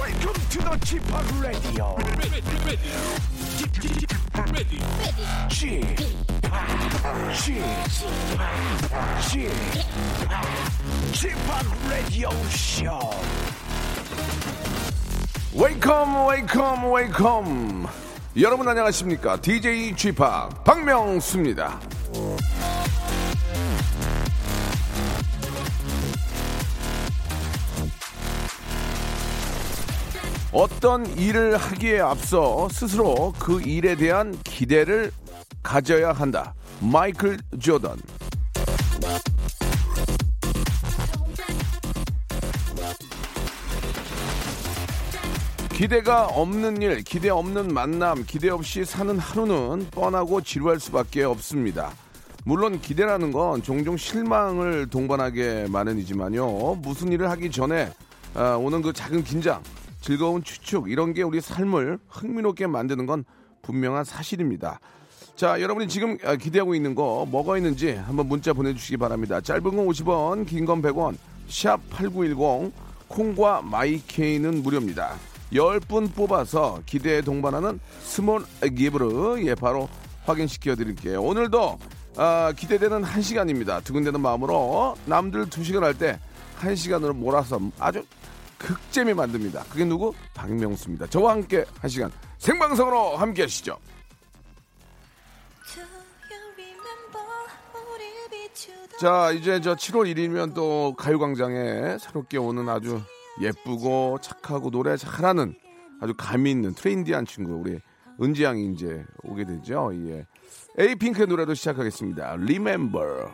Welcome to the G-POP Radio. G-POP Radio Show. Welcome, welcome, welcome. 여러분 안녕하십니까? DJ G-POP 박명수입니다. 어떤 일을 하기에 앞서 스스로 그 일에 대한 기대를 가져야 한다. 마이클 조던. 기대가 없는 일, 기대 없는 만남, 기대 없이 사는 하루는 뻔하고 지루할 수밖에 없습니다. 물론 기대라는 건 종종 실망을 동반하게 마련이지만요. 무슨 일을 하기 전에 오는 그 작은 긴장, 즐거운 추측, 이런 게 우리 삶을 흥미롭게 만드는 건 분명한 사실입니다. 자, 여러분이 지금 기대하고 있는 거 뭐가 있는지 한번 문자 보내주시기 바랍니다. 짧은 건 50원, 긴 건 100원, 샵 8910, 콩과 마이케이는 무료입니다. 10분 뽑아서 기대에 동반하는 스몰 기브르, 예, 바로 확인시켜드릴게요. 오늘도 기대되는 1시간입니다. 두근대는 마음으로 남들 2시간 할 때 1시간으로 몰아서 아주 극재미 만듭니다. 그게 누구? 박명수입니다. 저와 함께 1시간 생방송으로 함께 하시죠. 자, 이제 저 7월 1일이면 또 가요광장에 새롭게 오는 아주 예쁘고 착하고 노래 잘하는 아주 감이 있는 트렌디한 친구 우리 은지 양이 이제 오게 되죠. 예. 에이핑크의 노래로 시작하겠습니다. Remember.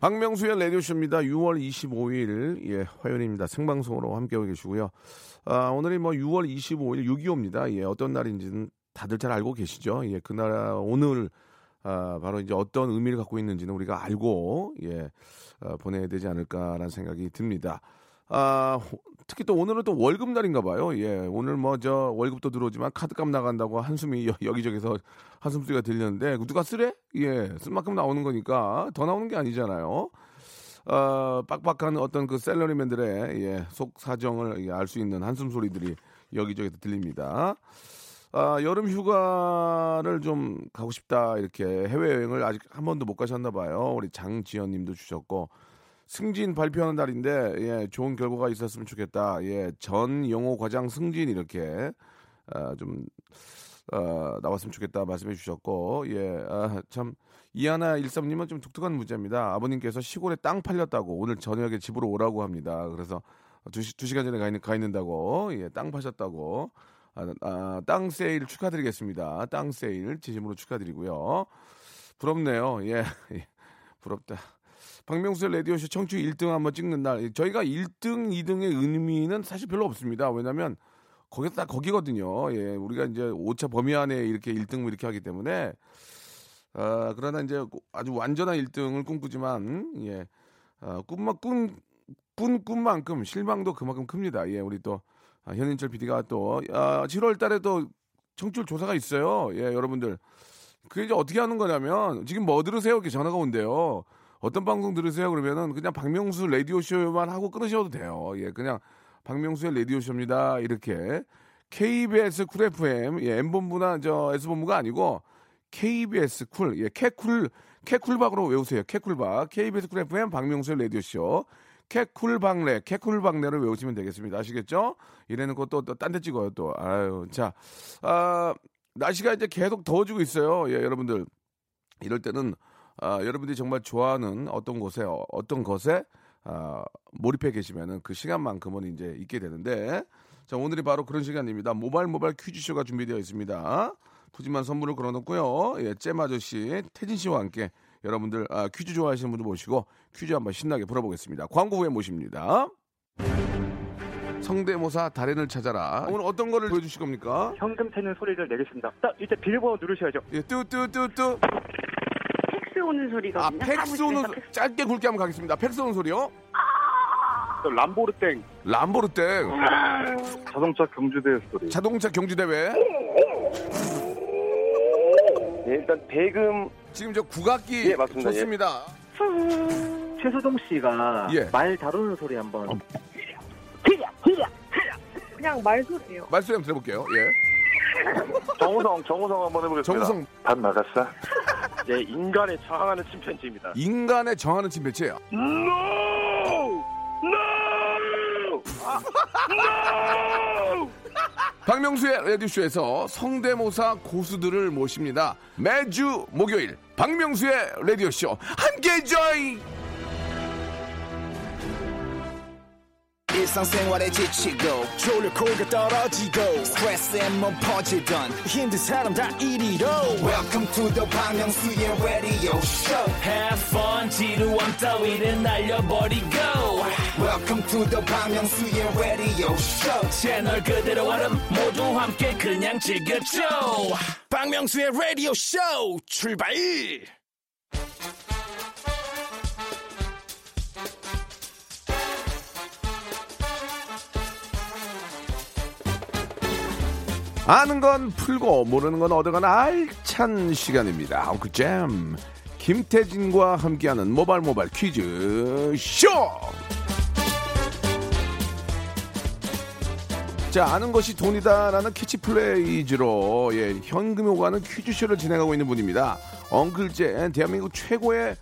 박명수의 라디오쇼입니다. 6월 25일 예, 화요일입니다. 생방송으로 함께하고 계시고요. 오늘이 뭐 6월 25일 6.25입니다. 예, 어떤 날인지는 다들 잘 알고 계시죠. 예, 그날 오늘 바로 이제 어떤 의미를 갖고 있는지는 우리가 알고 예, 보내야 되지 않을까라는 생각이 듭니다. 특히 또 오늘은 또 월급 날인가 봐요. 예, 오늘 뭐 저 월급도 들어오지만 카드값 나간다고 한숨이 여기저기서 한숨 소리가 들렸는데 누가 쓰래? 예, 쓸 만큼 나오는 거니까 더 나오는 게 아니잖아요. 빡빡한 어떤 그 셀러리맨들의 예, 속 사정을 예, 알 수 있는 한숨 소리들이 여기저기서 들립니다. 여름 휴가를 좀 가고 싶다 이렇게 해외여행을 아직 한 번도 못 가셨나 봐요. 우리 장지연님도 주셨고. 승진 발표하는 날인데 예, 좋은 결과가 있었으면 좋겠다. 예, 전 영어 과장 승진 이렇게 나왔으면 좋겠다 말씀해 주셨고 예, 참 이하나 13님은 좀 독특한 문자입니다. 아버님께서 시골에 땅 팔렸다고 오늘 저녁에 집으로 오라고 합니다. 그래서 2시간 전에 가 있는다고 예, 땅 파셨다고 땅 세일 축하드리겠습니다. 땅 세일 진심으로 축하드리고요. 부럽네요. 예, 예 부럽다. 박명수의 라디오쇼 청취 1등 한번 찍는 날 저희가 1등, 2등의 의미는 사실 별로 없습니다. 왜냐하면 거기서 다 거기거든요. 예, 우리가 이제 5차 범위 안에 이렇게 1등 이렇게 하기 때문에 그러나 이제 아주 완전한 1등을 꿈꾸지만 예, 꿈만큼 실망도 그만큼 큽니다. 예, 우리 또 현인철 PD가 또 7월 달에 또 청취율 조사가 있어요. 예, 여러분들 그게 이제 어떻게 하는 거냐면 지금 뭐 들으세요? 이렇게 전화가 온대요. 어떤 방송 들으세요? 그러면은 그냥 박명수 라디오쇼만 하고 끊으셔도 돼요. 예, 그냥 박명수의 라디오쇼입니다. 이렇게 KBS 쿨 FM, 예, M본부나 저 S본부가 아니고 KBS 쿨, 예, 캐쿨박으로 외우세요. 캐쿨박, KBS 쿨 FM 박명수의 라디오쇼, 캐쿨박내로 외우시면 되겠습니다. 아시겠죠? 이래놓고 또 딴 데 찍어요. 또 아유, 자, 날씨가 이제 계속 더워지고 있어요. 예, 여러분들 이럴 때는. 여러분들이 정말 좋아하는 어떤 것에 몰입해 계시면은 그 시간만큼은 이제 있게 되는데 자 오늘이 바로 그런 시간입니다. 모발 퀴즈쇼가 준비되어 있습니다. 푸짐한 선물을 걸어놓고요. 예, 잼 아저씨 태진 씨와 함께 여러분들 퀴즈 좋아하시는 분들 모시고 퀴즈 한번 신나게 풀어보겠습니다. 광고 후에 모십니다. 성대모사 달인을 찾아라. 오늘 어떤 거를 보여주실 겁니까? 현금 채는 소리를 내겠습니다. 딱 이때 빌보드 누르셔야죠. 예, 뚜뚜뚜뚜. 오는 소리가 팩스 오는 소리 짧게 굵게 한번 가겠습니다. 팩스 오는 소리요? 람보르땡. 자동차 경주대회. 네, 일단 배금 지금 저 국악기 예, 맞습니다. 좋습니다. 예. 최수종 씨가 예. 말 다루는 소리 한번. 그냥 말소리예요. 말소리 한번 들어볼게요. 예. 정우성 한번 해보겠습니다. 정우성 밥 나갔어? 예, 인간에 저항하는 침팬지입니다. 인간에 저항하는 침팬지예요. No! No! 박명수의 라디오쇼에서 성대모사 고수들을 모십니다. 매주 목요일 박명수의 라디오쇼 함께 join. 일상생활에 지치고 졸려 코가 떨어지고 스트레스에 몸 퍼지던 힘든 사람 다 이리로. Welcome to the 박명수의 radio show. Have fun. 지루함 따위를 날려버리고 Welcome to the 박명수의 radio show. 채널 그대로 와름 모두 함께 그냥 즐겨줘. 박명수의 radio show 출발. 아는 건 풀고 모르는 건 얻어가는 알찬 시간입니다. 엉클잼 김태진과 함께하는 모발모발 퀴즈쇼. 자, 아는 것이 돈이다라는 캐치플레이즈로 예, 현금이 오가는 퀴즈쇼를 진행하고 있는 분입니다. 엉클잼 대한민국 최고의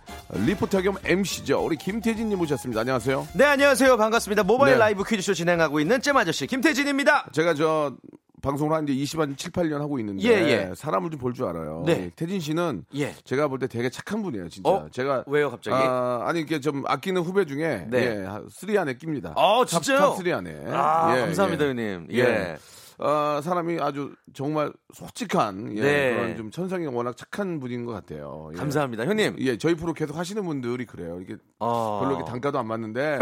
리포터 겸 MC죠. 우리 김태진님 모셨습니다. 안녕하세요. 네, 안녕하세요. 반갑습니다. 모바일 네. 라이브 퀴즈쇼 진행하고 있는 잼 아저씨 김태진입니다. 제가 방송을 한 지 20한 7, 8년 하고 있는데 예, 예. 사람을 좀 볼 줄 알아요. 네. 태진 씨는 예. 제가 볼 때 되게 착한 분이에요, 진짜. 제가 왜요, 갑자기? 아니 이렇게 좀 아끼는 후배 중에 네. 예, 3 안에 낍니다. 아, 진짜요? 탑 3 안에. 아, 예, 감사합니다, 형님. 예. 예. 사람이 아주 정말 솔직한 예, 네. 그런 좀 천성이 워낙 착한 분인 것 같아요. 예. 감사합니다, 형님. 예, 저희 프로 계속 하시는 분들이 그래요. 이게 별로 이렇게 단가도 안 맞는데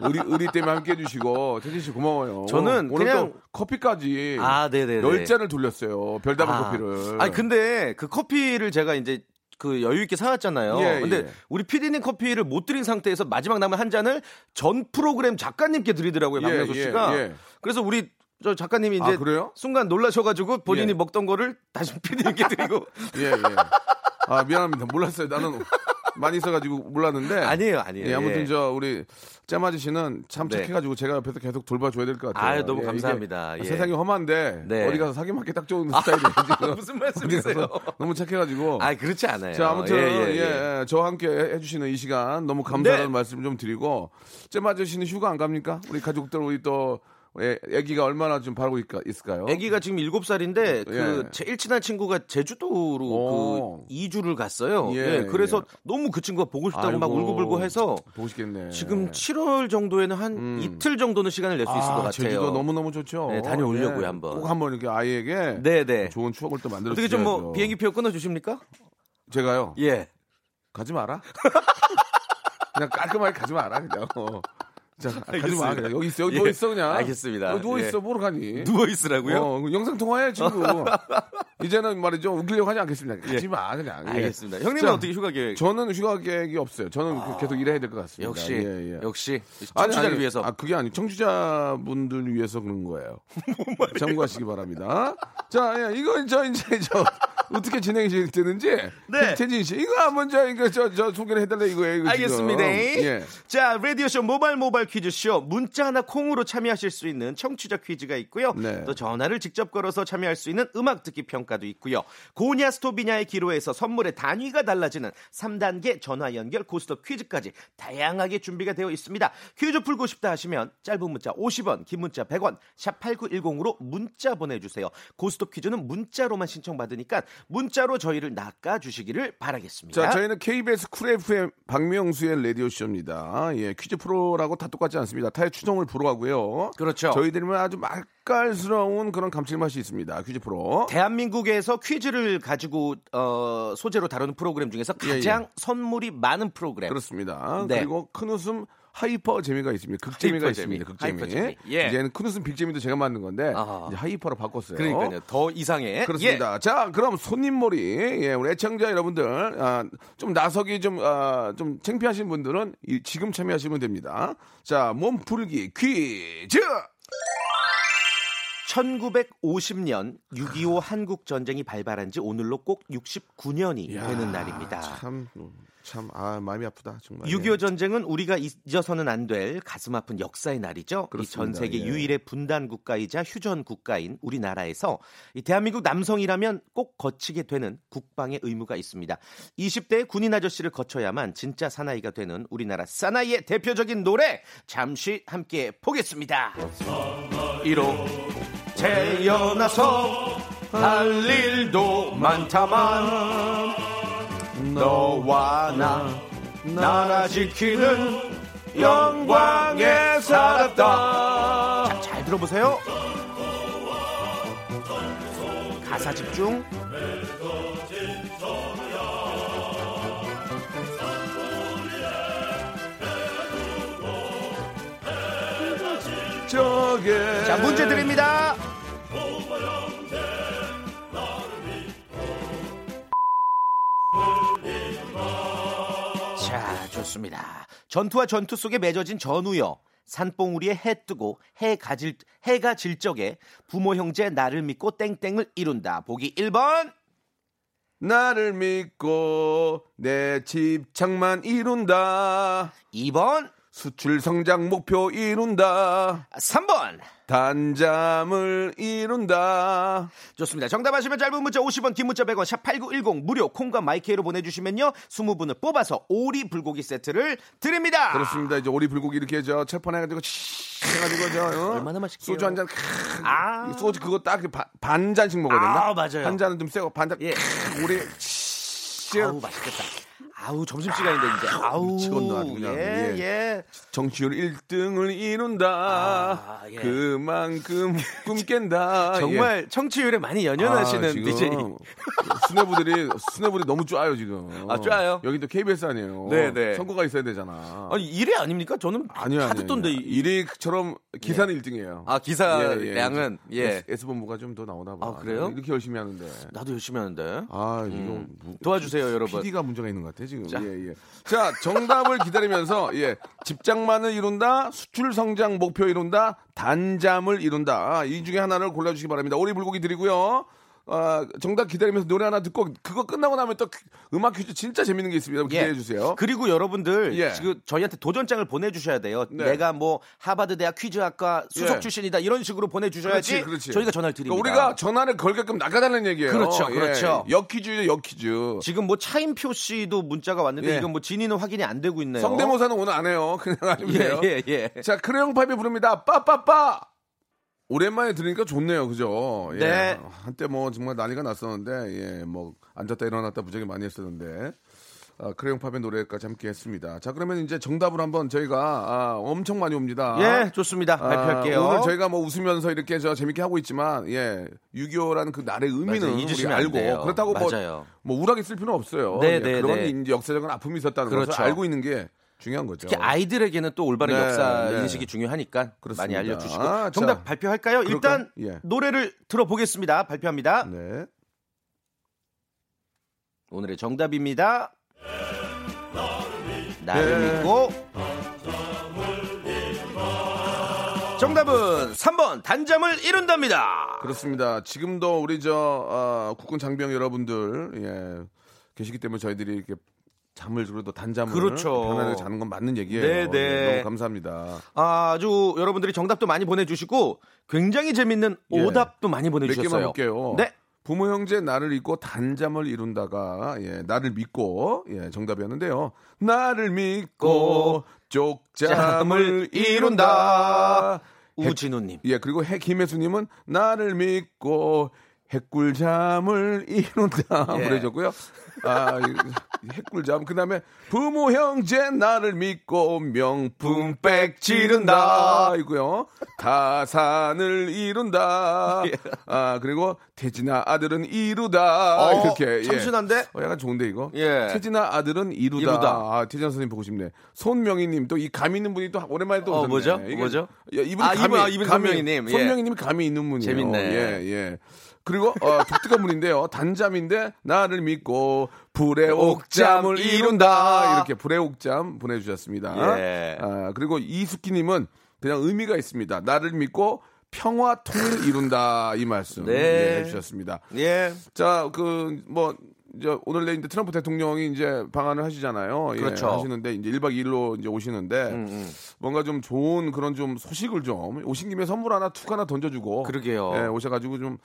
의리 때문에 함께해 주시고 태진 씨 고마워요. 저는 오늘 그냥 또 커피까지 10잔을 돌렸어요. 별다방 커피를. 아니 근데 그 커피를 제가 이제 그 여유 있게 사왔잖아요. 예, 근데 예. 우리 PD님 커피를 못 드린 상태에서 마지막 남은 한 잔을 전 프로그램 작가님께 드리더라고요, 박명수 씨가. 그래서 우리 저 작가님이 이제 순간 놀라셔가지고 본인이 예. 먹던 거를 다시 PD님께 드리고. 예, 예. 아, 미안합니다. 몰랐어요. 나는 많이 있어가지고 몰랐는데. 아니에요. 예, 아무튼 저 우리 잼 아저씨는 참 네. 착해가지고 제가 옆에서 계속 돌봐줘야 될 것 같아요. 아유, 너무 예, 감사합니다. 예. 세상이 험한데 네. 어디 가서 사기 맞기 딱 좋은 스타일이에요. 무슨 말씀이세요? 너무 착해가지고. 아, 그렇지 않아요. 자, 아무튼 예, 저와 함께 해주시는 이 시간 너무 감사하다는 네. 말씀 좀 드리고. 잼 아저씨는 휴가 안 갑니까? 우리 가족들 우리 또. 예, 아기가 얼마나 좀 바라고 있을까요? 아기가 지금 7살인데 그 예. 제일 친한 친구가 제주도로 그 2주를 갔어요. 예, 예, 그래서 예. 너무 그 친구가 보고 싶다고 아이고, 막 울고불고 해서 보고 싶겠네. 지금 7월 정도에는 한 이틀 정도는 시간을 낼 수 있을 것 같아요. 제주도 너무너무 좋죠. 네, 다녀오려고요. 예. 한번 꼭 한번 이렇게 아이에게 네네. 좋은 추억을 또 만들어 주셔야죠. 어떻게 좀 뭐 비행기표 끊어 주십니까? 제가요? 예. 가지 마라. 그냥 깔끔하게 가지 마라 그냥. 자, 가지 마. 여기 있어. 여기 예. 누워 있어 그냥. 알겠습니다. 누워 있어. 예. 뭐로 가니? 누워 있으라고요? 영상 통화해 지금. 이제는 말이죠. 웃기려고 하지 않겠습니다. 가지 마 그냥. 예. 알겠습니다. 형님은 자, 어떻게 휴가 계획? 저는 휴가 계획이 없어요. 저는 계속 일해야 될 것 같습니다. 역시. 예, 예. 역시. 청취자를 위해서. 아, 그게 아니. 청취자분들 위해서 그런 거예요. 뭔 말이에요? 참고하시기 바랍니다. 자, 예. 이건 이제 어떻게 진행이 되는지 네. 태진 씨 이거 한번 저 소개를 해달라 이거예요. 이거 알겠습니다. 예. 자, 라디오쇼 모바일 퀴즈쇼 문자 하나 콩으로 참여하실 수 있는 청취자 퀴즈가 있고요. 네. 또 전화를 직접 걸어서 참여할 수 있는 음악 듣기 평가도 있고요. 고냐 스톱이냐의 기로에서 선물의 단위가 달라지는 3단계 전화 연결 고스톱 퀴즈까지 다양하게 준비가 되어 있습니다. 퀴즈 풀고 싶다 하시면 짧은 문자 50원, 긴 문자 100원, 샵 8910으로 문자 보내주세요. 고스톱 퀴즈는 문자로만 신청받으니까 문자로 저희를 낚아주시기를 바라겠습니다. 자, 저희는 KBS 쿨 FM 박명수의 라디오쇼입니다. 예, 퀴즈 프로라고 다 똑같지 않습니다. 타의 추종을 불허하고요. 그렇죠. 저희들은 아주 맛깔스러운 그런 감칠맛이 있습니다. 퀴즈 프로. 대한민국에서 퀴즈를 가지고 소재로 다루는 프로그램 중에서 가장 예, 예. 선물이 많은 프로그램. 그렇습니다. 네. 그리고 큰 웃음. 하이퍼 재미가 있습니다. 극재미가 있습니다. 극재미. 예. 이제는 큰 웃음 빅재미도 제가 만든 건데 이제 하이퍼로 바꿨어요. 그러니까요. 더 이상해. 그렇습니다. 예. 자, 그럼 손님몰이 예, 우리 애청자 여러분들 좀 나서기 좀 창피하신 분들은 지금 참여하시면 됩니다. 자, 몸풀기 퀴즈. 1950년 6.25 한국전쟁이 발발한 지 오늘로 꼭 69년이 되는 날입니다. 참, 마음이 아프다. 정말. 6.25 전쟁은 우리가 잊어서는 안 될 가슴 아픈 역사의 날이죠. 이 전 세계 유일의 분단 국가이자 휴전 국가인 우리나라에서 이 대한민국 남성이라면 꼭 거치게 되는 국방의 의무가 있습니다. 20대의 군인 아저씨를 거쳐야만 진짜 사나이가 되는 우리나라 사나이의 대표적인 노래 잠시 함께 보겠습니다. 1호 태어나서 할 일도 많다만 너와 나 나라 지키는 영광에 살았다. 잘 들어보세요. 가사 집중. 자, 문제 드립니다. 자, 좋습니다. 전투와 전투 속에 맺어진 전우여, 산봉우리에 해 뜨고 해가 질 적에 부모 형제 나를 믿고 땡땡을 이룬다. 보기 1번. 나를 믿고 내 집착만 이룬다. 2번. 수출 성장 목표 이룬다. 3번. 단잠을 이룬다. 좋습니다. 정답하시면 짧은 문자 50원, 긴 문자 100원, 샵 8910 무료 콩과 마이케이로 보내주시면요. 20분을 뽑아서 오리 불고기 세트를 드립니다. 그렇습니다. 이제 오리 불고기 이렇게 저 채판 해가지고 해가지고 얼마나 맛있게 소주 한 잔. 소주 그거 딱 반 잔씩 먹어야 된다. 아, 맞아요. 한 잔은 좀 세고 반 잔. 예. 오리. 아우 맛있겠다. 아우 점심시간인데 이제 아우 미치겠나 그냥. 예, 예. 정치율 1등을 이룬다. 아, 예. 그만큼 꿈깬다. 정말 예. 청취율에 많이 연연하시는 DJ. 수뇌부들이 너무 쫙요 지금. 아 쫙요? 여기 또 KBS 아니에요. 네네. 선거가 있어야 되잖아. 아니 1위 아닙니까? 저는 다 듣던데 1위처럼 기사는 예. 1등이에요. 아 기사량은 예. 예. S본부가 좀 더 나오나 봐. 아 그래요? 이렇게 열심히 하는데. 나도 열심히 하는데. 아 이거 도와주세요 여러분. PD가 문제가 있는 것 같아. 지금. 자. 예, 예. 자, 정답을 기다리면서 예. 집장만을 이룬다, 수출 성장 목표 이룬다, 단잠을 이룬다. 이 중에 하나를 골라 주시기 바랍니다. 오리 불고기 드리고요. 정답 기다리면서 노래 하나 듣고 그거 끝나고 나면 또 음악 퀴즈 진짜 재밌는 게 있습니다. 기대해 주세요. 예. 그리고 여러분들 예. 지금 저희한테 도전장을 보내주셔야 돼요. 네. 내가 뭐 하버드 대학 퀴즈학과 수석 예. 출신이다 이런 식으로 보내주셔야지. 그렇지. 저희가 전화를 드립니다. 그러니까 우리가 전화를 걸게끔 나가달라는 얘기예요. 그렇죠, 그렇죠. 예. 역퀴즈죠, 역퀴즈. 지금 뭐 차인표 씨도 문자가 왔는데 예. 이건 뭐 진위는 확인이 안 되고 있네요. 성대모사는 오늘 안 해요. 그냥 아니면 돼요. 예, 예, 예. 자, 크레용팝이 부릅니다. 빠빠빠. 오랜만에 들으니까 좋네요, 그죠? 네. 예, 한때 뭐 정말 난리가 났었는데, 예, 뭐 앉았다 일어났다 부적이 많이 했었는데, 크레용팝의 노래까지 함께했습니다. 자, 그러면 이제 정답을 한번 저희가 엄청 많이 옵니다. 예, 좋습니다. 발표할게요. 오늘 저희가 뭐 웃으면서 이렇게 저 재밌게 하고 있지만, 예, 6.25라는 그 날의 의미는 우리 알고 그렇다고 뭐 우울하게 쓸 필요는 없어요. 네, 예, 네, 그런 네. 이제 역사적인 아픔이 있었다는 것을 알고 있는 게. 중요한 거죠. 특히 아이들에게는 또 올바른 역사 인식이 중요하니까 그렇습니다. 많이 알려주시고 정답 자, 발표할까요? 일단 노래를 들어보겠습니다. 발표합니다. 네. 오늘의 정답입니다. 나를 믿고 정답은 3번 단잠을 이룬답니다. 그렇습니다. 지금도 우리 저 국군 장병 여러분들 계시기 때문에 저희들이 이렇게 잠을 그래도 단잠을 편안하게 자는 건 맞는 얘기예요. 네네. 너무 감사합니다. 아주 여러분들이 정답도 많이 보내주시고 굉장히 재밌는 오답도 많이 보내주셨어요. 몇 개만 볼게요. 네. 부모 형제 나를 잊고 단잠을 이룬다가 나를 믿고 정답이었는데요. 나를 믿고 쪽잠을 이룬다. 우진우님. 예 그리고 김혜수님은 나를 믿고 핵꿀잠을 이룬다 그러셨고요. 아, 핵꿀잠. 그 다음에 부모 형제 나를 믿고 명품 백 지른다 이고요. 다산을 이룬다. 아 그리고 태진아 아들은 이루다 이렇게. 참신한데? 약간 좋은데 이거. 예. 태진아 아들은 이루다. 아, 태진 선생님 보고 싶네. 손명희님 또 이 감이 있는 분이 또 오랜만에 또 오셨네. 뭐죠? 이분 감명희님. 손명희님이 감이 있는 분이에요. 재밌네. 예. 그리고 독특한 분인데요. 단잠인데 나를 믿고 불의 옥잠을 이룬다. 이렇게 불의 옥잠 보내주셨습니다. 예. 그리고 이숙기님은 그냥 의미가 있습니다. 나를 믿고 평화 통일을 이룬다 이 말씀 네. 예, 해주셨습니다. 예. 자, 그 뭐 이제 오늘 내일 이제 트럼프 대통령이 이제 방한을 하시잖아요. 그렇죠. 예, 하시는데 이제 1박 2일로 이제 오시는데 뭔가 좀 좋은 그런 좀 소식을 좀 오신 김에 선물 하나 툭 하나 던져주고. 그러게요. 예, 오셔가지고 좀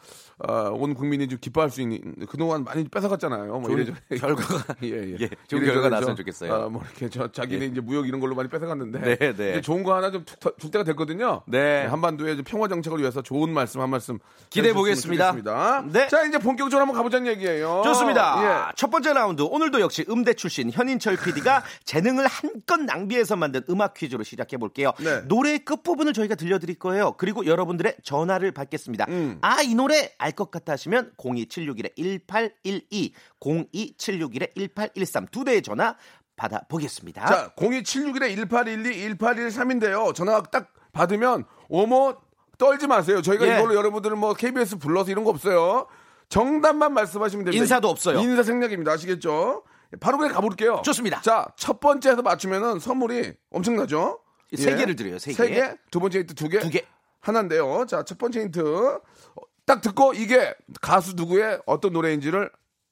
온 국민이 좀 기뻐할 수 있는 그동안 많이 뺏어갔잖아요. 뭐 이래저래 결과가 예. 좋은 결과 났으면 좋겠어요. 뭐 이렇게 저 자기네 예. 이제 무역 이런 걸로 많이 뺏어갔는데 이제 좋은 거 하나 좀 줄 때가 됐거든요. 네. 한반도의 평화 정책을 위해서 좋은 말씀 한 말씀 기대해 보겠습니다. 네. 자 이제 본격적으로 한번 가보자는 얘기예요. 좋습니다. 예. 첫 번째 라운드 오늘도 역시 음대 출신 현인철 PD가 재능을 한껏 낭비해서 만든 음악 퀴즈로 시작해볼게요. 네. 노래의 끝부분을 저희가 들려드릴 거예요. 그리고 여러분들의 전화를 받겠습니다. 아, 이 노래 알 것 같아 하시면 02761-1812 02761-1813 두 대의 전화 받아보겠습니다. 자, 02761-1812 1813인데요. 전화 딱 받으면 어머 떨지 마세요. 저희가 예. 이걸로 여러분들은 뭐 KBS 불러서 이런 거 없어요. 정답만 말씀하시면 됩니다. 인사도 없어요. 인사 생략입니다. 아시겠죠? 바로 그냥 가볼게요. 좋습니다. 자, 첫 번째에서 맞추면은 선물이 엄청나죠? 세 예. 개를 드려요. 세 개. 두 번째 힌트 두 개. 하나인데요. 자, 첫 번째 힌트. 딱 듣고 이게 가수 누구의 어떤 노래인지를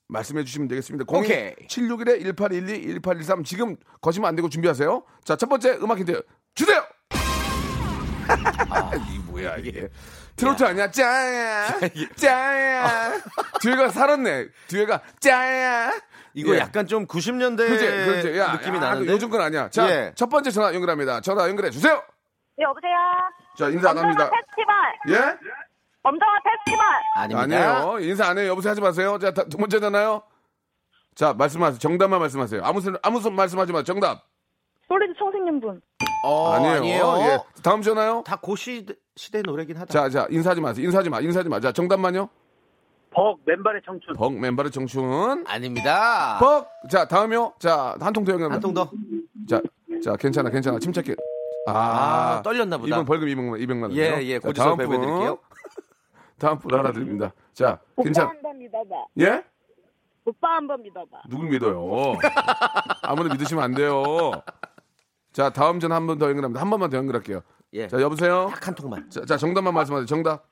말씀해 주시면 되겠습니다. 02761-1812, 1813. 지금 거시면 안 되고 준비하세요. 자, 첫 번째 음악 힌트 주세요! 아, 이게 뭐야, 이게. 트로트 야. 아니야? 짜야! 짜야! 뒤에가 살았네. 뒤에가 짜야! 이거 예. 약간 좀 90년대 그치? 야, 느낌이 나는데. 요즘 건 아니야. 자, 예. 첫 번째 전화 연결합니다. 전화 연결해 주세요! 네, 여보세요? 자, 인사 안 합니다. 페스티벌! 예? 엄정화 페스티벌! 아닙니다. 아니에요. 인사 안 해요. 여보세요 하지 마세요. 자, 두 번째잖아요? 자, 말씀하세요. 정답만 말씀하세요. 아무 말씀하지 마세요. 정답! 솔리드 청생연분. 아니에요. 예. 다음 전화요? 다 고시 시대 노래긴 하다. 자, 인사하지 마세요. 인사하지 마. 자, 정답만요. 벅 맨발의 청춘. 아닙니다. 벅. 자, 다음요. 자, 한 통 더 연결. 한 통 더. 자, 괜찮아. 침착해. 아, 떨렸나 보다. 이번 벌금 200만 원. 예. 고지서 배분 드릴게요. 다음 분 하나 드립니다. 자, 괜찮아. 예? 오빠 한번 믿어봐. 누굴 믿어요? 아무나 믿으시면 안 돼요. 자, 다음 전 한 번 더 연결합니다. 한 번만 더 연결할게요. 예. 자, 여보세요? 딱 한 통만. 자, 정답만 말씀하세요. 정답.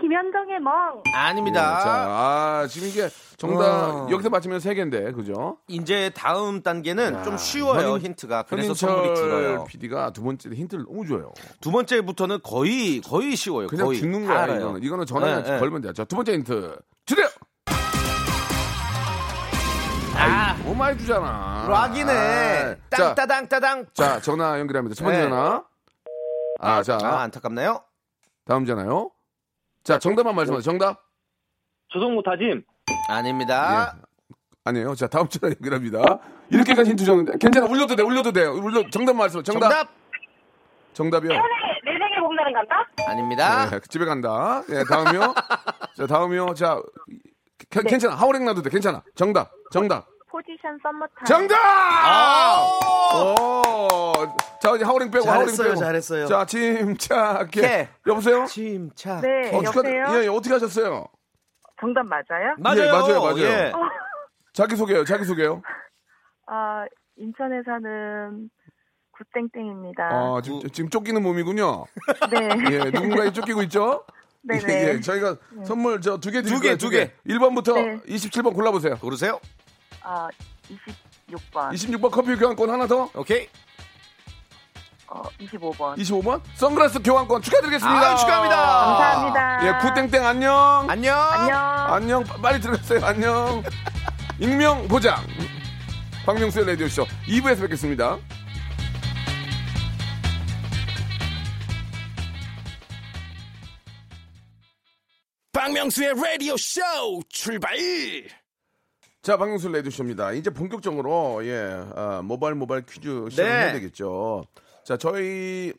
김현정의 멍. 아닙니다. 예, 자, 지금 이게 정답 여기서 맞히면 세 개인데, 그죠? 이제 다음 단계는 좀 쉬워요, 힌트가. 그래서 선물이 줄어요. PD가 두 번째 힌트를 너무 줘요. 두 번째부터는 거의 쉬워요. 그냥 거의 죽는 거야, 이거는 전화에 걸면 돼요. 자, 두 번째 힌트 주세요. 너무 많이 주잖아. 락이네. 땅따당. 자, 전화 연결합니다. 첫 번째 전화. 자. 안타깝나요? 다음 전화요. 자, 정답만 말씀하세요. 정답. 조성모 다짐. 아닙니다. 예. 아니에요. 자, 다음 전화 연결합니다. 이렇게까지 힌트 줬는데. 괜찮아. 울려도 돼요. 정답 말씀하세요. 정답. 정답이요. 내 생에 봄날은 간다? 아닙니다. 예, 집에 간다. 예, 다음이요. 자, 다음이요. 자, 괜찮아. 하울행 나도 돼. 괜찮아. 정답. 포지션 썸머타임. 정답! 자, 이제 하울행 빼고. 잘했어요. 자, 침착해. 여보세요? 침착해. 네, 여보세요? 예, 어떻게 하셨어요? 정답 맞아요? 맞아요. 예. 자기소개요. 인천에 사는 굿땡땡입니다. 지금 쫓기는 몸이군요. 네. 예, 누군가에 쫓기고 있죠? 네네. 예, 저희가 선물 저 두 개 드릴게요. 1번부터 27번 골라보세요. 고르세요. 26번. 26번 커피 교환권 하나 더. 오케이. 25번. 선글라스 교환권 축하드리겠습니다. 축하합니다. 감사합니다. 예, 굿땡땡 안녕. 빨리 들어가세요. 안녕. 익명 보장. 박명수의 라디오쇼 2부에서 뵙겠습니다. 박명수의 라디오 쇼 출발! 자, 박명수 라디오 쇼입니다. 이제 본격적으로 모바일 퀴즈 시작해야 되겠죠. 자, 저희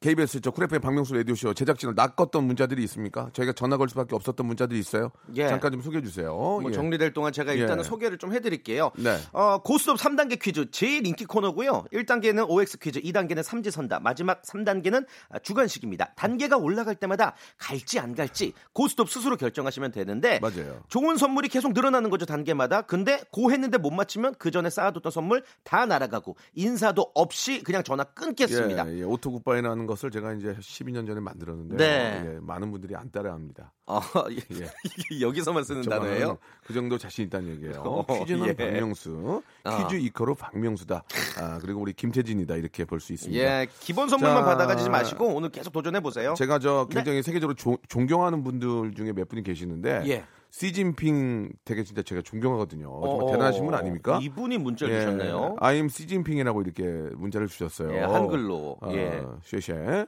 KBS 쿨 FM 박명수 라디오 쇼 제작진을 낚았던 문자들이 있습니까? 저희가 전화 걸 수밖에 없었던 문자들이 있어요. 예. 잠깐 좀 소개해 주세요. 정리될 동안 제가 일단은 소개를 좀 해드릴게요. 네. 고스톱 3단계 퀴즈 제일 인기 코너고요. 1단계는 OX 퀴즈, 2단계는 삼지선다, 마지막 3단계는 주관식입니다. 단계가 올라갈 때마다 갈지 안 갈지 고스톱 스스로 결정하시면 되는데 맞아요. 좋은 선물이 계속 늘어나는 거죠, 단계마다. 근데 했는데 못 맞히면 그 전에 쌓아뒀던 선물 다 날아가고 인사도 없이 그냥 전화 끊겠습니다. 오토 굿바이라는 것 것을 제가 이제 12년 전에 만들었는데 네. 예, 많은 분들이 안 따라합니다. 아, 예. 여기서만 쓰는 단어예요? 그 정도 자신 있다는 얘기예요. 퀴즈는 예. 박명수, 퀴즈 이커로 박명수다. 아, 그리고 우리 김태진이다 이렇게 볼 수 있습니다. 예, 기본 선물만 받아가지 마시고 오늘 계속 도전해 보세요. 제가 저 굉장히 네. 세계적으로 존경하는 분들 중에 몇 분이 계시는데. 예. 시진핑 되게 진짜 제가 존경하거든요. 정말 대단하신 분 아닙니까? 이분이 문자를 예, 주셨네요. I'm 시진핑이라고 이렇게 문자를 주셨어요. 예, 한글로. 예. 쉐쉐.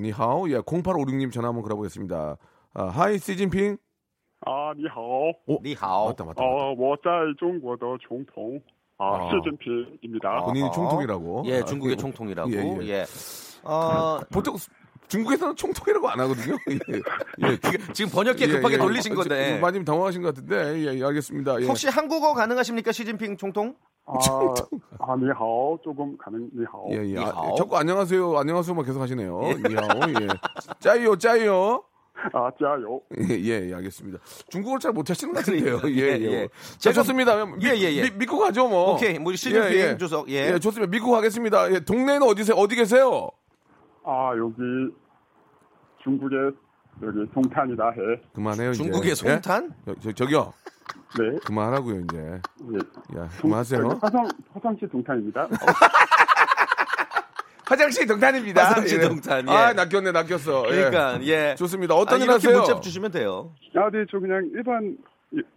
니하오. 예, 0856님 전화 한번 걸어보겠습니다. 하이 시진핑. 아, 니하오. 오, 니하오. 맞다. 我在中国的总统 시진핑입니다. 본인이 총통이라고. 예, 중국의 총통이라고. 예. 보통 중국에서는 총통이라고 안 하거든요. 예. 지금 번역기에 급하게 돌리신 건데 많이 당황하신 것 같은데 예, 알겠습니다. 예. 혹시 한국어 가능하십니까, 시진핑 총통? 니하오 조금 가능. 니하오. 예. 아, 자꾸 안녕하세요만 계속 하시네요. 니하오. 예. 짜이요. 아, 짜요. 예, 알겠습니다. 중국어를 잘 못하시는 것 같은데요. 예. 자, 좋습니다. 믿고 가죠, 뭐. 오케이, 우리 시진핑 주석. 예, 좋습니다. 믿고 가겠습니다. 예, 동네는 어디세요? 어디 계세요? 아, 여기 중국의 여기 송탄이다 해. 그만해요 이제. 중국의 송탄? 예? 저기요. 네. 그만하고요 이제. 예. 야, 그만하세요. 화성시 동탄입니다. 화장실 동탄입니다. 화장실 동탄. 예. 아, 낚였어. 그러니까 예. 좋습니다. 어떤 일 하세요? 이렇게 문자 주시면 돼요. 아, 네, 저 그냥 일반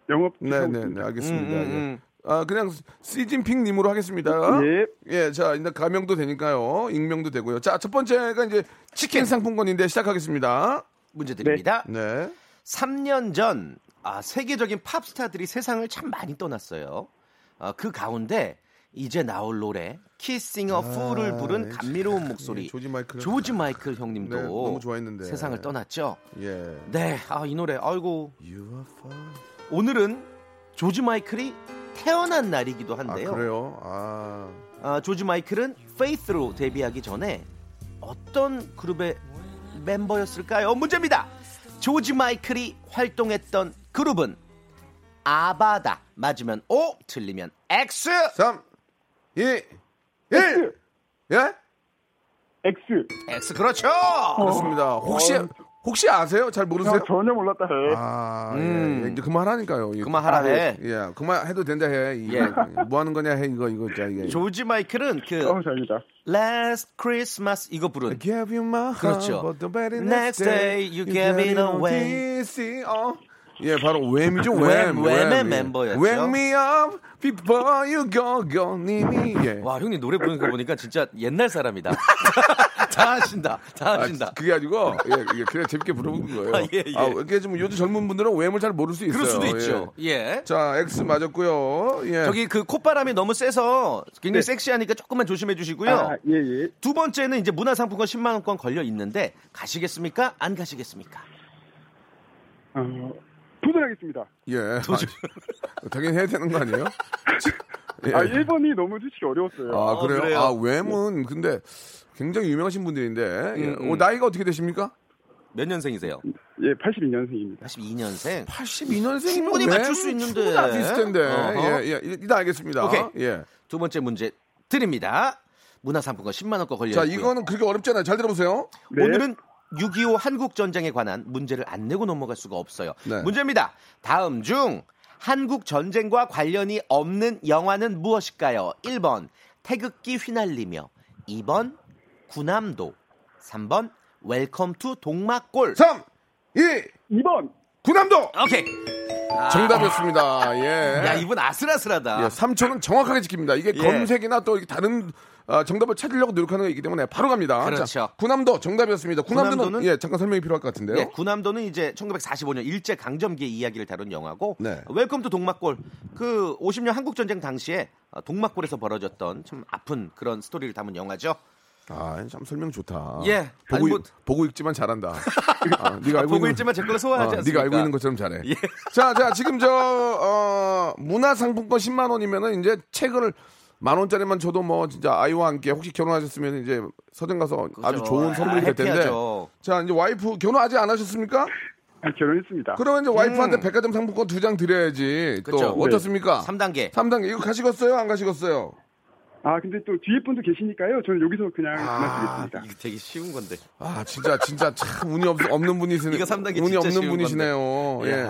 영업. 네, 알겠습니다. 예. 아, 그냥 시진핑 님으로 하겠습니다. 예. 예, 자, 이제 가명도 되니까요. 익명도 되고요. 자, 첫 번째가 이제 치킨 상품권인데 시작하겠습니다. 문제 드립니다. 네. 3년 전 세계적인 팝스타들이 세상을 참 많이 떠났어요. 그 가운데 이제 나올 노래 키싱 어 풀을 부른 감미로운 목소리 조지 마이클 형님도 네, 너무 좋아했는데 세상을 떠났죠. 예. 네. 아, 이 노래. 아이고. 오늘은 조지 마이클이 태어난 날이기도 한데요. 아, 그래요? 조지 마이클은 페이스로 데뷔하기 전에 어떤 그룹의 멤버였을까요? 문제입니다. 조지 마이클이 활동했던 그룹은 아바다. 맞으면 O, 틀리면 X. 3, 2, 1. X. 예? X 그렇죠. 그렇습니다. 혹시 아세요? 잘 모르세요? 전혀 몰랐다 해. 이제 그만하라니까요. 그만하라 해. 예, 그만해도 된다 해. 예. 뭐 하는 거냐 해 이거 이게. 조지 마이클은 Last Christmas 이거 부른. 그렇죠. Next day you gave it away. 예, 바로 웸이죠. 웸의 멤버였죠. Wake me up before you go 님이. 예. 와, 형님 노래 부르는 거 보니까 진짜 옛날 사람이다. 다 하신다. 그게 아니고 이게 그냥 재밌게 부르는 거예요. 예. 이게 좀 요즘 젊은 분들은 웸을 잘 모를 수 있어요. 그럴 수도 있죠. 예. 자, X 맞았고요. 예. 저기 그 콧바람이 너무 세서 굉장히 섹시하니까 조금만 조심해 주시고요. 예. 두 번째는 이제 문화상품권 10만 원권 걸려 있는데 가시겠습니까? 안 가시겠습니까? 도전하겠습니다. 예. 도전. 당연히 해야 되는 거 아니에요? 예. 1번이 너무 솔직히 어려웠어요. 아, 그래요? 웸은 근데 굉장히 유명하신 분들인데 나이가 어떻게 되십니까? 몇 년생이세요? 예, 82년생입니다. 82년생이면 충분히 맞출 수 있는데. 충분히 아티스트 텐데. 예. 일단 알겠습니다. 오케이. 예. 두 번째 문제 드립니다. 문화상품권 10만 원권 걸려 있고요. 자, 이거는 그렇게 어렵지 않아요. 잘 들어보세요. 네. 오늘은 6.25 한국전쟁에 관한 문제를 안 내고 넘어갈 수가 없어요. 네. 문제입니다. 다음 중 한국전쟁과 관련이 없는 영화는 무엇일까요? 1번 태극기 휘날리며, 2번 군함도, 3번 웰컴 투 동막골. 2번 군함도. 오케이. 정답이었습니다. 예. 야, 이분 아슬아슬하다. 예, 3초는 정확하게 지킵니다. 이게 검색이나 또 다른 정답을 찾으려고 노력하는 것이기 때문에 바로 갑니다. 그렇죠. 자, 군함도 정답이었습니다. 군함도는 예, 잠깐 설명이 필요할 것 같은데요. 예, 군함도는 이제 1945년 일제 강점기의 이야기를 다룬 영화고 웰컴 투 동막골. 그 50년 한국 전쟁 당시에 동막골에서 벌어졌던 참 아픈 그런 스토리를 담은 영화죠. 아, 참 설명 좋다. 예, 보고 읽지만 잘한다. 네가 알고 보고 읽지만 제 걸로 소화하지 않습니까? 네가 알고 있는 것처럼 잘해. 예. 자, 지금 문화상품권 10만 원이면은 이제 책을 10,000원짜리만 줘도 뭐 진짜 아이와 함께 혹시 결혼하셨으면 이제 서점 가서 그렇죠. 아주 좋은 선물이 될 텐데. 자, 이제 와이프 결혼 아직 안 하셨습니까? 결혼했습니다. 그러면 이제 와이프한테 백화점 상품권 2장 드려야지. 그렇죠. 또 어떻습니까? 3단계. 이거 가시겠어요? 안 가시겠어요? 아, 근데 또 뒤에 분도 계시니까요. 저는 여기서 그냥 말씀드리겠습니다. 이게 되게 쉬운 건데. 아, 진짜 참 운이 없는 분이시네요. 이거 3단계 운이 없는 분이시네요. 건데. 예.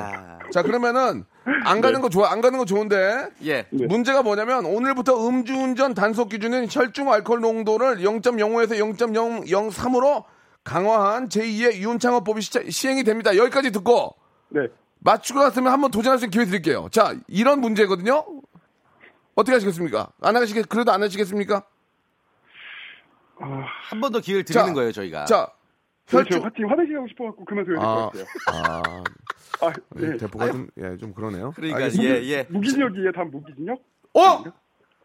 자, 그러면은 안 가는 거 좋아. 안 가는 거 좋은데. 예. 문제가 뭐냐면 오늘부터 음주운전 단속 기준인 혈중 알코올 농도를 0.05에서 0.003으로 강화한 제2의 유은창호법이 시행이 됩니다. 여기까지 듣고. 네. 맞추고 났으면 한번 도전할 수 있는 기회 드릴게요. 자, 이런 문제거든요. 어떻게 하시겠습니까? 그래도 안 하시겠습니까? 한 번 더 기회를 드리는 거예요, 저희가. 자, 혈중 화장실 가고 싶어갖고 그만둬야 될 것 같아요. 네. 대포가 좀 그러네요. 그러니까 무기징역이에요, 다 무기징역? 어?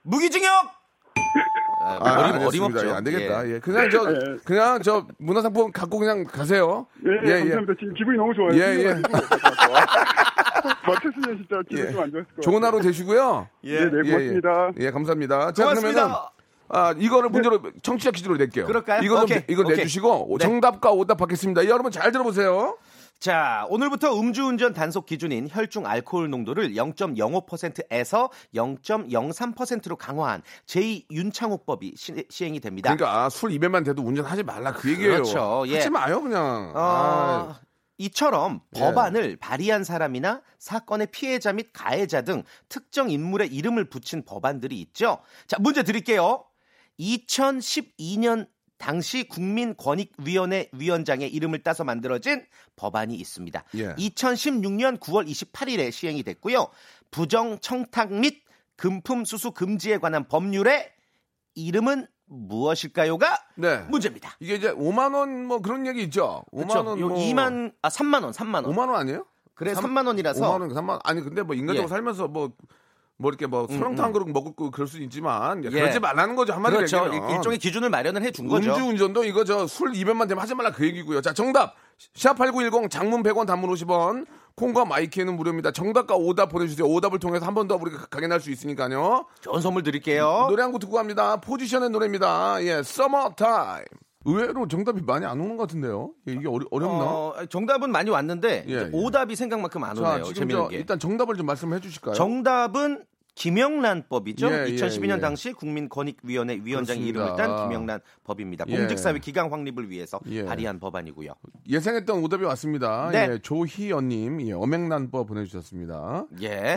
무기징역? 어림없죠. 안 되겠다. 예. 그냥 저 문화상품 갖고 그냥 가세요. 예, 감사합니다. 지금 기분이 너무 좋아요. 예. 맞췄으면 진짜 기분이 좀 안 좋았을 거예요. 좋은 하루 되시고요. 네, 고맙습니다. 예, 감사합니다. 자, 그러면은 이거를 문제로 청취자 퀴즈로 낼게요. 그럴까요? 이거 내주시고 정답과 오답 받겠습니다. 여러분 잘 들어보세요. 자, 오늘부터 음주운전 단속 기준인 혈중 알코올 농도를 0.05%에서 0.03%로 강화한 제2윤창호법이 시행이 됩니다. 그러니까 술 2배만 돼도 운전하지 말라 그 얘기예요. 그렇죠. 하지 마요 그냥. 이처럼 법안을 발의한 사람이나 사건의 피해자 및 가해자 등 특정 인물의 이름을 붙인 법안들이 있죠. 자, 문제 드릴게요. 2012년 당시 국민권익위원회 위원장의 이름을 따서 만들어진 법안이 있습니다. 2016년 9월 28일에 시행이 됐고요. 부정 청탁 및 금품 수수 금지에 관한 법률의 이름은 무엇일까요가 문제입니다. 이게 이제 5만 원 뭐 그런 얘기 있죠. 5만 원, 3만 원. 5만 원 아니에요? 그래 3만 원이라서. 5만 원, 3만 원. 아니 근데 뭐 인간적으로 살면서 뭐 이렇게 뭐 설렁탕 그릇 먹고 그럴 수 있지만 그러지 말라는 거죠. 한마디로 그렇죠. 일종의 기준을 마련을 해준 거죠. 음주운전도 이거 저 술 200만 되면 하지 말라 그 얘기고요. 자, 정답 #8910 장문 100원 단문 50원 콩과 마이키에는 무료입니다. 정답과 오답 보내주세요. 오답을 통해서 한 번 더 우리가 각인할 수 있으니까요. 좋은 선물 드릴게요. 노래 한 곡 듣고 갑니다. 포지션의 노래입니다. 예, 서머타임. 의외로 정답이 많이 안 오는 것 같은데요. 이게 어렵나? 정답은 많이 왔는데 오답이 생각만큼 안 오네요. 자, 재밌는 게. 일단 정답을 좀 말씀해 주실까요? 정답은 김영란법이죠. 2012년 당시 국민권익위원회 위원장 이름을 딴 김영란법입니다. 공직사회 기강 확립을 위해서 발의한 법안이고요. 예상했던 오답이 왔습니다. 네. 예, 조희연님 엄행난법 보내주셨습니다.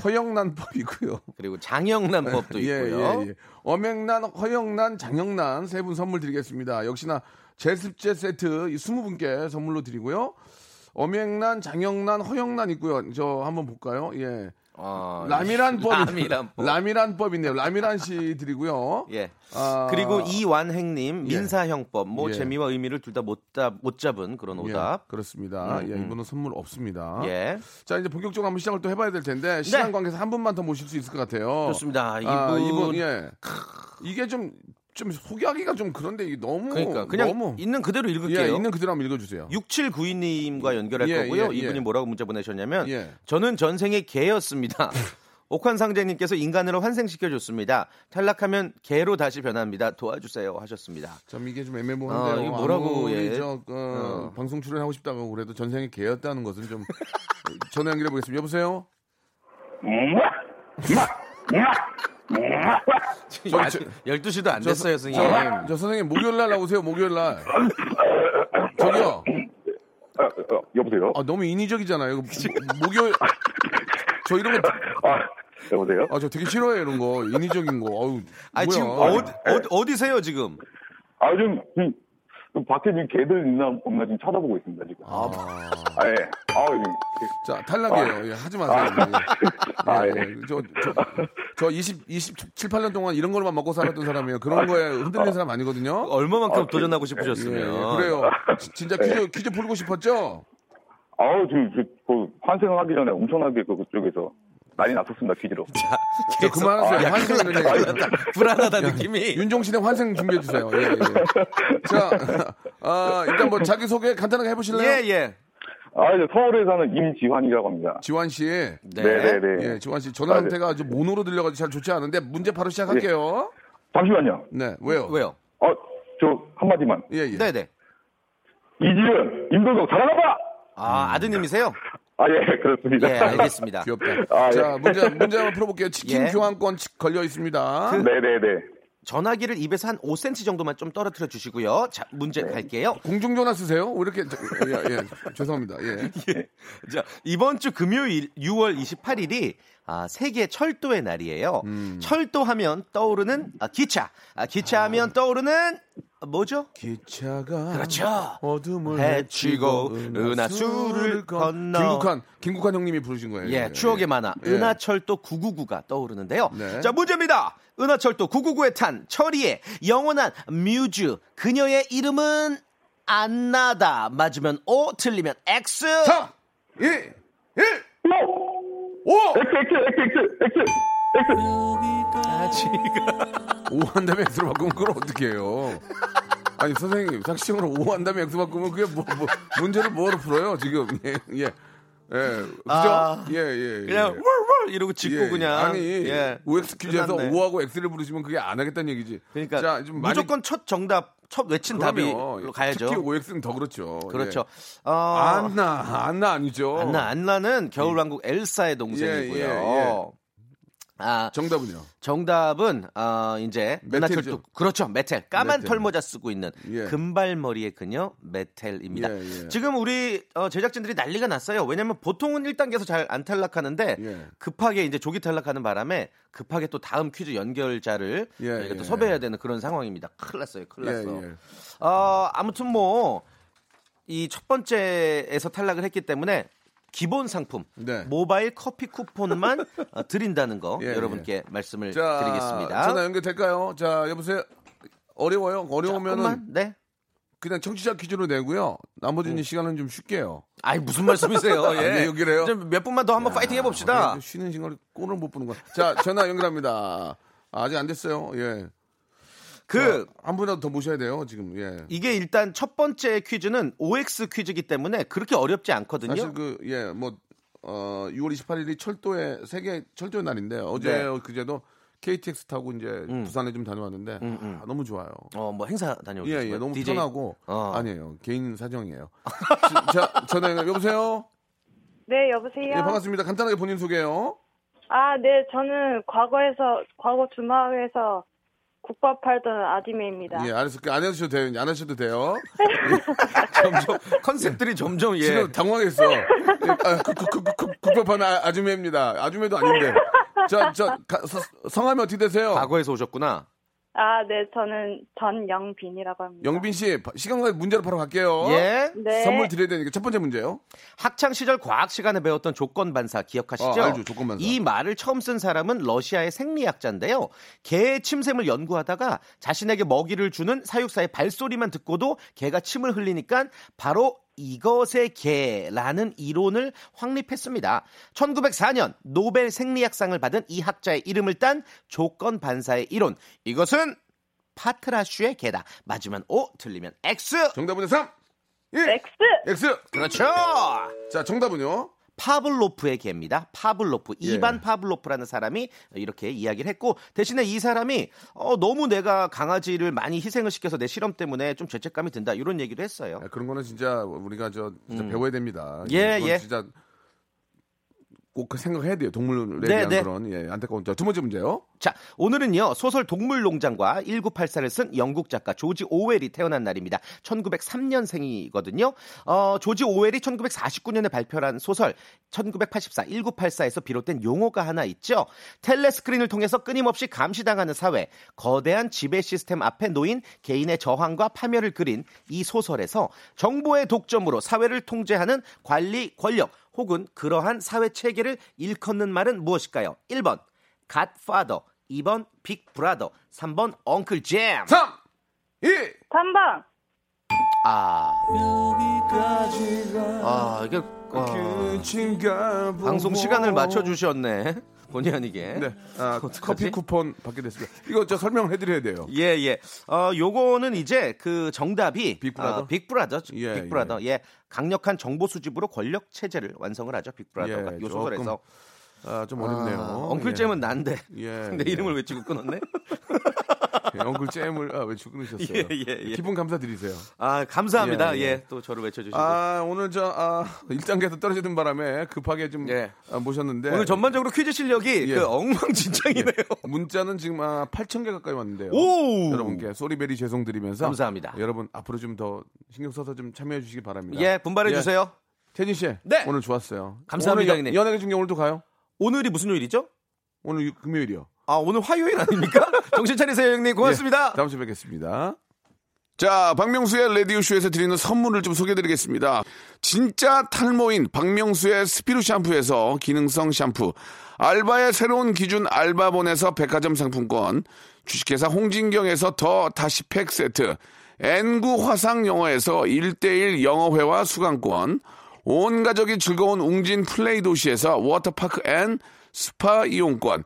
허영난법이고요. 그리고 장영난법도 있고요. 엄행난, 허영난, 장영난 세 분 선물 드리겠습니다. 역시나 제습제 세트 20분께 선물로 드리고요. 엄행난, 장영난, 허영난 있고요. 저 한번 볼까요? 예. 라미란법이네요. 라미란 씨 드리고요. 예. 그리고 이완행님 민사형법 재미와 의미를 둘 다 못 잡은 그런 오답. 그렇습니다. 이분은 선물 없습니다. 자, 이제 본격적으로 한번 시작을 또 해봐야 될 텐데 시간 관계에서 한 분만 더 모실 수 있을 것 같아요. 좋습니다. 이분 이게 좀 소개하기가 좀 그런데 이게 너무 그냥 있는 그대로 읽을게요. 있는 그대로 한번 읽어주세요. 6792님과 연결할 거고요. 이분이 뭐라고 문자 보내셨냐면 저는 전생에 개였습니다. 옥환상제님께서 인간으로 환생시켜줬습니다. 탈락하면 개로 다시 변합니다. 도와주세요 하셨습니다. 참 이게 좀 애매모호한데요. 이게 뭐라고 방송 출연하고 싶다고 그래도 전생에 개였다는 것은 좀 전화 연결해 보겠습니다. 여보세요? 지금 12시도 안 됐어요, 선생님. 저 선생님 목요일날 나오세요, 목요일날. 저기요. 여보세요. 너무 인위적이잖아요. 목요일. 저 이런 거. 여보세요. 저 되게 싫어해요, 이런 거. 인위적인 거. 지금 어디세요, 지금? 지금 밖에 지금 개들 있나 없나 지금 쳐다보고 있습니다, 지금. 예. 자, 탈락이에요. 예, 하지 마세요. 저 27, 8년 동안 이런 걸만 먹고 살았던 사람이에요. 그런 거에 흔들리는 사람 아니거든요. 얼마만큼 도전하고 싶으셨으면. 그래요. 진짜 퀴즈 풀고 싶었죠? 지금 환생하기 전에 엄청나게 그쪽에서 많이 났었습니다, 퀴즈로. 자, 그만하세요. 불안하다 느낌이. 윤종신의 환생 준비해주세요. 자, 일단 뭐 자기소개 간단하게 해보실래요? 예. 이제 서울에 사는 임지환이라고 합니다. 지환 씨. 네. 예, 지환 씨 전화 상태가 아주 모노로 들려가지고 잘 좋지 않은데 문제 바로 시작할게요. 잠시만요. 네, 왜요? 저 한마디만. 예. 네. 이지은, 임동석 잘하나봐. 아드님이세요? 예, 그렇습니다. 예, 알겠습니다. 귀엽다. 자, 문제 한번 풀어볼게요. 치킨 교환권 걸려 있습니다. 그, 전화기를 입에서 한 5cm 정도만 좀 떨어뜨려 주시고요. 자, 문제 갈게요. 공중전화 쓰세요? 왜 이렇게 예. 죄송합니다. 예. 예. 자, 이번 주 금요일 6월 28일이 세계 철도의 날이에요. 철도하면 떠오르는 기차. 기차하면 떠오르는 뭐죠? 기차가 그렇죠. 어둠을 헤치고 은하수를 건너. 김국환 형님이 부르신 거예요. 예, 추억의 만화 은하철도 999가 떠오르는데요. 네. 자, 문제입니다. 은하철도 999에 탄 철이의 영원한 뮤즈. 그녀의 이름은 안나다. 맞으면 O, 틀리면 X. 3, 2, 1. 오! X. 오 한 다음에 X로 바꾸면 그걸 어떻게 해요? 아니, 선생님, 상식적으로 오 한 다음에 X 바꾸면 그게 뭐 문제를 뭐로 풀어요, 지금? 예. 예, 그죠? 예. 그냥 월 이러고 짓고 예, 그냥. 아니, 예. OX 퀴즈에서 끝났네. O하고 X를 부르시면 그게 안 하겠다는 얘기지. 그러니까 자, 좀 무조건 많이... 첫 정답, 첫 외친 그럼요. 답이 가야죠. 특히 OX는 더 그렇죠. 그렇죠. 예. 안나 아니죠. 안나는 겨울왕국 엘사의 동생이고요. 정답은요? 정답은 이제 은하철도 그렇죠 메텔 까만 메텔. 털모자 쓰고 있는 금발머리의 그녀 메텔입니다. 지금 우리 제작진들이 난리가 났어요. 왜냐하면 보통은 1단계에서 잘 안 탈락하는데 급하게 이제 조기 탈락하는 바람에 급하게 또 다음 퀴즈 연결자를 저희가 또 섭외해야 되는 그런 상황입니다. 큰일 났어. 아무튼 뭐 이 첫 번째에서 탈락을 했기 때문에. 기본 상품 모바일 커피 쿠폰만 드린다는 거 여러분께 말씀을 드리겠습니다. 전화 연결될까요? 자, 여보세요. 어려우면은 그냥 청취자 퀴즈로 내고요. 나머지는 시간은 좀 쉴게요. 아니 무슨 말씀이세요? 여기래요. 몇 분만 더 한번 파이팅 해봅시다. 쉬는 시간을 꼴을 못 보는 거야. 자, 전화 연결합니다. 아직 안 됐어요. 예. 한 분이라도 더 모셔야 돼요, 지금. 예. 이게 일단 첫 번째 퀴즈는 OX 퀴즈이기 때문에 그렇게 어렵지 않거든요. 사실 6월 28일이 철도의 세계 철도의 날인데 어제 그제도 KTX 타고 이제 부산에 좀 다녀왔는데 너무 좋아요. 뭐 행사 다녀오셨어요? 예, 너무 DJ? 편하고 아니에요. 개인 사정이에요. 전화 여보세요? 네, 여보세요. 예, 반갑습니다. 간단하게 본인 소개요. 아, 네. 저는 과거 주말에서 국밥 팔던 아디메입니다. 예, 안 하셔도 돼요. 점점 컨셉들이 점점 지금 당황했어. 국밥 파는 아줌매입니다. 아줌매도 아닌데. 자, 성함이 어떻게 되세요? 과거에서 오셨구나. 아, 네, 저는 전영빈이라고 합니다. 영빈 씨, 시간 관계 문제로 바로 갈게요. 예, 네. 선물 드려야 되니까 첫 번째 문제요. 학창 시절 과학 시간에 배웠던 조건반사 기억하시죠? 알죠, 조건반사. 이 말을 처음 쓴 사람은 러시아의 생리학자인데요. 개의 침샘을 연구하다가 자신에게 먹이를 주는 사육사의 발소리만 듣고도 개가 침을 흘리니까 바로 이것의 개라는 이론을 확립했습니다. 1904년 노벨 생리학상을 받은 이 학자의 이름을 딴 조건 반사의 이론. 이것은 파트라슈의 개다. 맞으면 O, 틀리면 X. 정답은 3, 1. X. 그렇죠. 자, 정답은요. 파블로프의 개입니다. 파블로프. 이반 파블로프라는 사람이 이렇게 이야기를 했고 대신에 이 사람이 너무 내가 강아지를 많이 희생을 시켜서 내 실험 때문에 좀 죄책감이 든다. 이런 얘기도 했어요. 그런 거는 진짜 우리가 진짜 배워야 됩니다. 예. 진짜 꼭 생각해야 돼요. 동물에 대한 그런 안타까운. 두 번째 문제요. 자, 오늘은요. 소설 동물농장과 1984를 쓴 영국 작가 조지 오웰이 태어난 날입니다. 1903년생이거든요. 조지 오웰이 1949년에 발표한 소설 1984, 1984에서 비롯된 용어가 하나 있죠. 텔레스크린을 통해서 끊임없이 감시당하는 사회, 거대한 지배 시스템 앞에 놓인 개인의 저항과 파멸을 그린 이 소설에서 정보의 독점으로 사회를 통제하는 관리 권력 혹은 그러한 사회 체계를 일컫는 말은 무엇일까요? 1번. 갓파더 2번 빅브라더 3번 엉클잼 3번 이게 방송 시간을 맞춰주셨네 본의 아니게 커피 쿠폰 받게 됐습니다. 이거 저 설명을 해드려야 돼요. 예예. 요거는 이제 그 정답이 빅브라더. 강력한 정보 수집으로 권력 체제를 완성을 하죠. 빅브라더가 요 소설에서 좀 어렵네요. 엉클잼은 난데. 근데 이름을 외치고 끊었네. 영글 잼을 아, 외치고 끊으셨어요. 예. 기분 감사드리세요. 아, 감사합니다. 예, 또 저를 외쳐주시고. 아, 오늘 저 1단계에서 떨어지는 바람에 급하게 좀 모셨는데 오늘 전반적으로 퀴즈 실력이 그 엉망진창이네요. 예. 문자는 지금 8,000개 가까이 왔는데요. 오! 여러분께 쏘리베리 죄송드리면서 감사합니다. 여러분 앞으로 좀 더 신경 써서 좀 참여해 주시기 바랍니다. 예, 분발해 주세요. 태진 씨, 네. 오늘 좋았어요. 감사합니다. 오늘 연예계 중계 오늘도 가요? 오늘이 무슨 요일이죠? 오늘 금요일이요. 아, 오늘 화요일 아닙니까? 정신 차리세요, 형님. 고맙습니다. 예, 다음 주에 뵙겠습니다. 자, 박명수의 라디오쇼에서 드리는 선물을 좀 소개해드리겠습니다. 진짜 탈모인 박명수의 스피루 샴푸에서 기능성 샴푸, 알바의 새로운 기준 알바본에서 백화점 상품권, 주식회사 홍진경에서 더 다시 팩 세트, N9 화상영어에서 1:1 영어회화 수강권, 온 가족이 즐거운 웅진 플레이 도시에서 워터파크 앤 스파 이용권,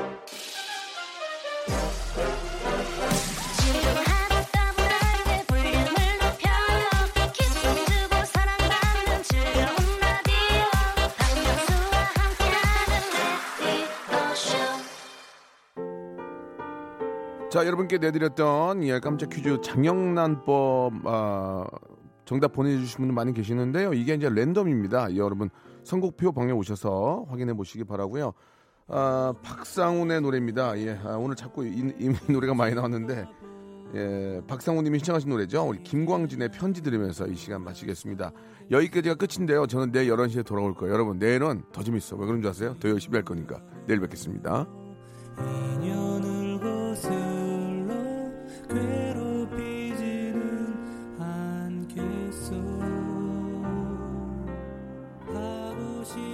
자, 여러분께 내드렸던 예, 깜짝 퀴즈 장영란법 정답 보내주신 분들 많이 계시는데요. 이게 이제 랜덤입니다. 여러분 선곡표 방에 오셔서 확인해 보시기 바라고요. 박상훈의 노래입니다. 예, 오늘 자꾸 이 노래가 많이 나왔는데 예, 박상훈님이 신청하신 노래죠. 우리 김광진의 편지 들으면서 이 시간 마치겠습니다. 여기까지가 끝인데요. 저는 내일 11시에 돌아올 거예요. 여러분 내일은 더 재밌어. 왜 그런 줄 아세요? 더 열심히 할 거니까. 내일 뵙겠습니다. 괴롭히지는 않겠어. 하고 싶